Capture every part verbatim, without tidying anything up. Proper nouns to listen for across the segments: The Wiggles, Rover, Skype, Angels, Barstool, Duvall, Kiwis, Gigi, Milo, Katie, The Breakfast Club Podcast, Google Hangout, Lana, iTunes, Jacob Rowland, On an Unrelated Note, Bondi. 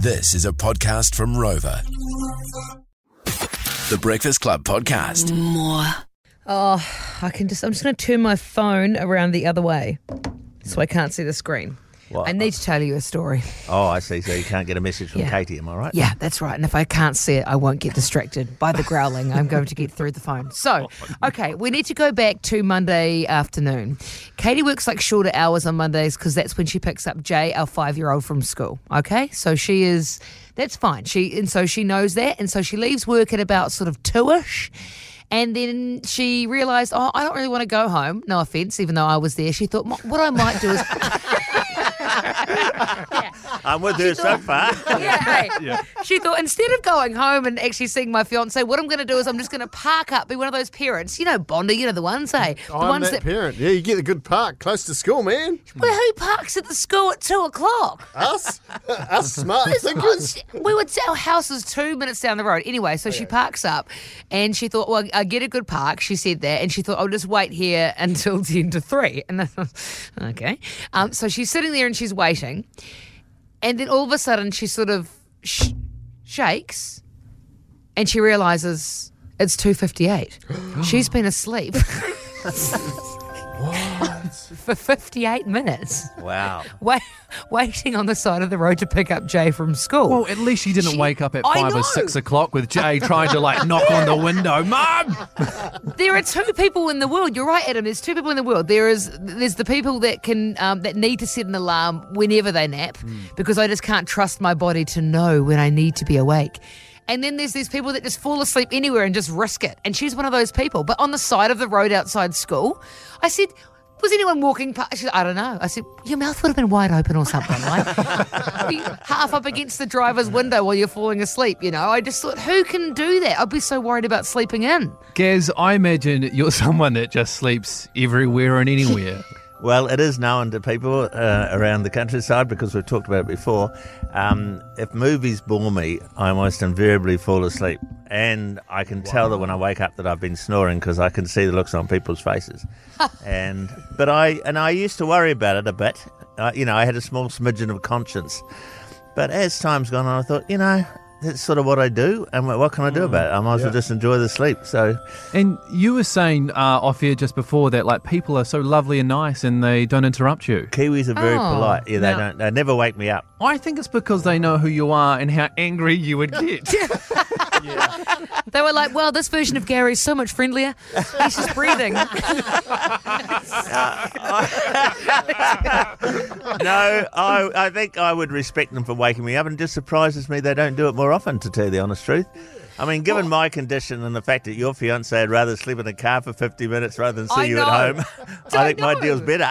This is a podcast from Rover. The Breakfast Club Podcast. More. Oh, I can just, I'm just going to turn my phone around the other way so I can't see the screen. Well, I need to tell you a story. Oh, I see. So you can't get a message from yeah. Katie, am I right? Yeah, that's right. And if I can't see it, I won't get distracted by the growling. I'm going to get through the phone. So, okay, we need to go back to Monday afternoon. Katie works like shorter hours on Mondays because that's when she picks up Jay, our five-year-old, from school. Okay? So she is – that's fine. She And so she knows that. And so she leaves work at about sort of two-ish. And then she realised, oh, I don't really want to go home. No offence, even though I was there. She thought, what I might do is – yeah. I'm with her so far. Yeah, hey. yeah. She thought, instead of going home and actually seeing my fiancé, what I'm going to do is I'm just going to park up, be one of those parents. You know Bondi, you know the ones, hey? The I'm ones that, that parent. Yeah, you get a good park close to school, man. Well, who parks at the school at two o'clock? Us? Us smart thinkers? We were, our house is two minutes down the road. Anyway, so okay. She parks up and she thought, well, I get a good park. She said that. And she thought, I'll just wait here until ten to three. And I thought, okay. Um, so she's sitting there and she's waiting. And then all of a sudden she sort of sh- shakes and she realises it's two fifty-eight. She's been asleep what? for fifty-eight minutes. Wow. Wait, waiting on the side of the road to pick up Jay from school. Well, at least she didn't she, wake up at five or six o'clock with Jay trying to like knock on the window. Mum! There are two people in the world. You're right, Adam. There's two people in the world. There is there's the people that can um, that need to set an alarm whenever they nap mm. because I just can't trust my body to know when I need to be awake. And then there's these people that just fall asleep anywhere and just risk it. And she's one of those people. But on the side of the road outside school, I said, was anyone walking past? She said, I don't know. I said, your mouth would have been wide open or something. Like half up against the driver's window while you're falling asleep, you know. I just thought, who can do that? I'd be so worried about sleeping in. Gaz, I imagine you're someone that just sleeps everywhere and anywhere. Well, it is known to people uh, around the countryside because we've talked about it before. Um, if movies bore me, I almost invariably fall asleep. And I can wow. tell that when I wake up that I've been snoring because I can see the looks on people's faces. and but I and I used to worry about it a bit. Uh, you know, I had a small smidgen of conscience. But as time's gone on, I thought, you know, that's sort of what I do, and what can I do about it? I might as yeah. well just enjoy the sleep. So, and you were saying uh, off air just before that, like people are so lovely and nice, and they don't interrupt you. Kiwis are very oh, polite. Yeah, they no. don't. They never wake me up. I think it's because they know who you are and how angry you would get. yeah. They were like, "Well, this version of Gary's so much friendlier. He's just breathing." uh, I, no, I, I think I would respect them for waking me up, and it just surprises me they don't do it more often, to tell you the honest truth. I mean, given well, my condition and the fact that your fiancé would rather sleep in a car for fifty minutes rather than see I you know. at home, I think know. my deal's better.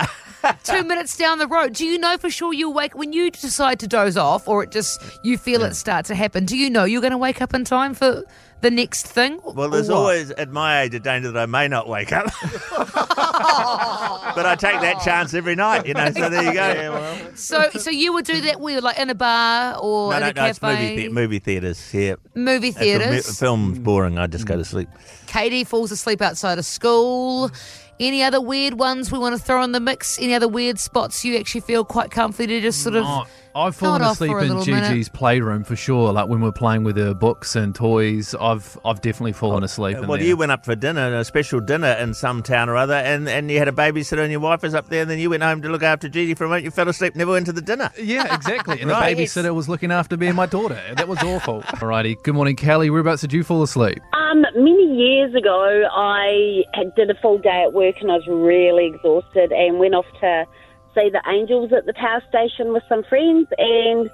Two minutes down the road, do you know for sure you'll wake, when you decide to doze off or it just, you feel yeah. it start to happen, do you know you're going to wake up in time for the next thing? Well, there's always, at my age, a danger that I may not wake up. But I take that chance every night, you know, so there you go. Yeah, well. So so you would do that where, like, in a bar or no, in no, a cafe? No, no, it's movie, the- movie theatres, yeah. Movie theatres? If a film's boring, I just go to sleep. Katie falls asleep outside of school. Any other weird ones we want to throw in the mix? Any other weird spots you actually feel quite comfy to just sort of... Oh. I've fallen asleep in Gigi's minute. playroom for sure. Like when we're playing with her books and toys, I've I've definitely fallen asleep. Well, in there. You went up for dinner, a special dinner in some town or other, and, and you had a babysitter and your wife was up there, and then you went home to look after Gigi for a moment. You fell asleep, never went to the dinner. Yeah, exactly. And right. the babysitter yes. was looking after me and my daughter. That was awful. Alrighty, good morning, Callie. Whereabouts did you fall asleep? Um, many years ago, I had, did a full day at work and I was really exhausted and went off to see the Angels at the power station with some friends, and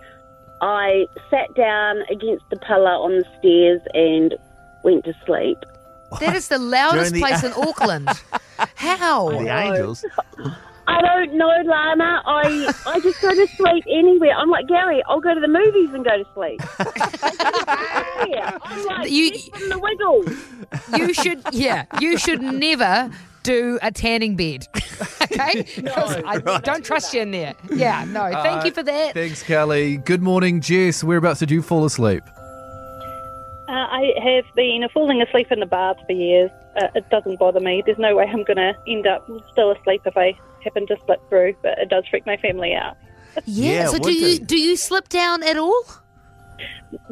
I sat down against the pillar on the stairs and went to sleep. What? That is the loudest the place a- in Auckland. How? The Angels? I don't know, Lana. I I just go to sleep anywhere. I'm like, Gary, I'll go to the movies and go to sleep. I'm like, you, from the Wiggles. You should, yeah, you should never do a tanning bed. Okay? No, I right. don't trust you in there. Yeah, no. Thank uh, you for that. Thanks, Kelly. Good morning, Jess. Whereabouts did you fall asleep? Uh, I have been falling asleep in the bath for years. Uh, it doesn't bother me. There's no way I'm going to end up still asleep if I happen to slip through, but it does freak my family out. yeah, yeah, so do you, do you slip down at all?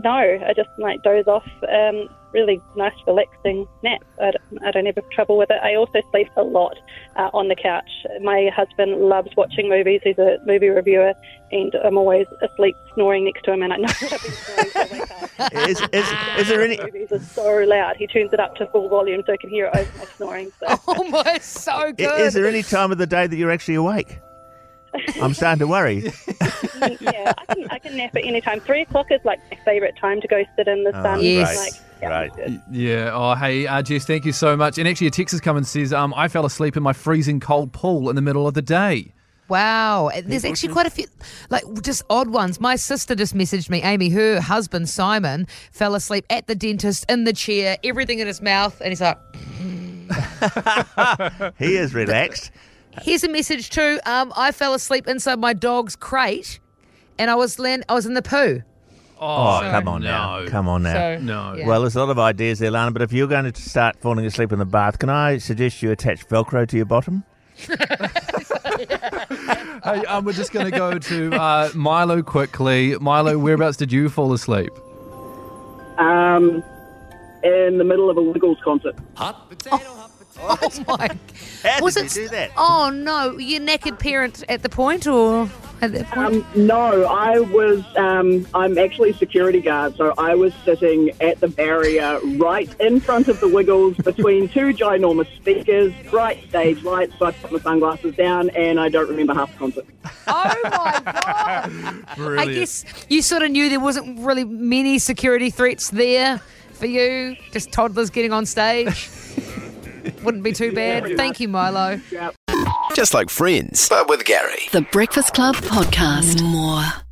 No, I just like doze off. Um, really nice, relaxing nap. I don't, I don't have trouble with it. I also sleep a lot uh, on the couch. My husband loves watching movies. He's a movie reviewer, and I'm always asleep snoring next to him, and I know what I've been snoring for a is, is, is there any... Movies are so loud. He turns it up to full volume so I can hear it over my snoring. So. Oh, my, so good. Is, is there any time of the day that you're actually awake? I'm starting to worry. Yeah, I can, I can nap at any time. Three o'clock is like my favourite time to go sit in the sun. Oh, yes. Like, yeah, right. Yeah. Oh, hey, uh, Jess, thank you so much. And actually, a text has come and says, um, I fell asleep in my freezing cold pool in the middle of the day. Wow. There's actually quite a few, like, just odd ones. My sister just messaged me, Amy, her husband, Simon, fell asleep at the dentist in the chair, everything in his mouth, and he's like... He is relaxed. Here's a message too. Um, I fell asleep inside my dog's crate, and I was land- I was in the poo. Oh, so, come on no. now. Come on now. So, no. Yeah. Well, there's a lot of ideas there, Lana, but if you're going to start falling asleep in the bath, can I suggest you attach Velcro to your bottom? Hey, um, we're just going to go to uh, Milo quickly. Milo, whereabouts did you fall asleep? Um, in the middle of a Wiggles concert. Hot potato, oh. hot Oh, oh my! How was did it? You do that? Oh no! Your naked parent at the point, or at that point? Um, no, I was. Um, I'm actually a security guard, so I was sitting at the barrier, right in front of the Wiggles, between two ginormous speakers, bright stage lights. So I put my sunglasses down, and I don't remember half the concert. Oh my god! Brilliant. I guess you sort of knew there wasn't really many security threats there for you. Just toddlers getting on stage. Wouldn't be too bad. Yeah, thank you, Milo. Just like Friends, but with Gary. The Breakfast Club Podcast. More.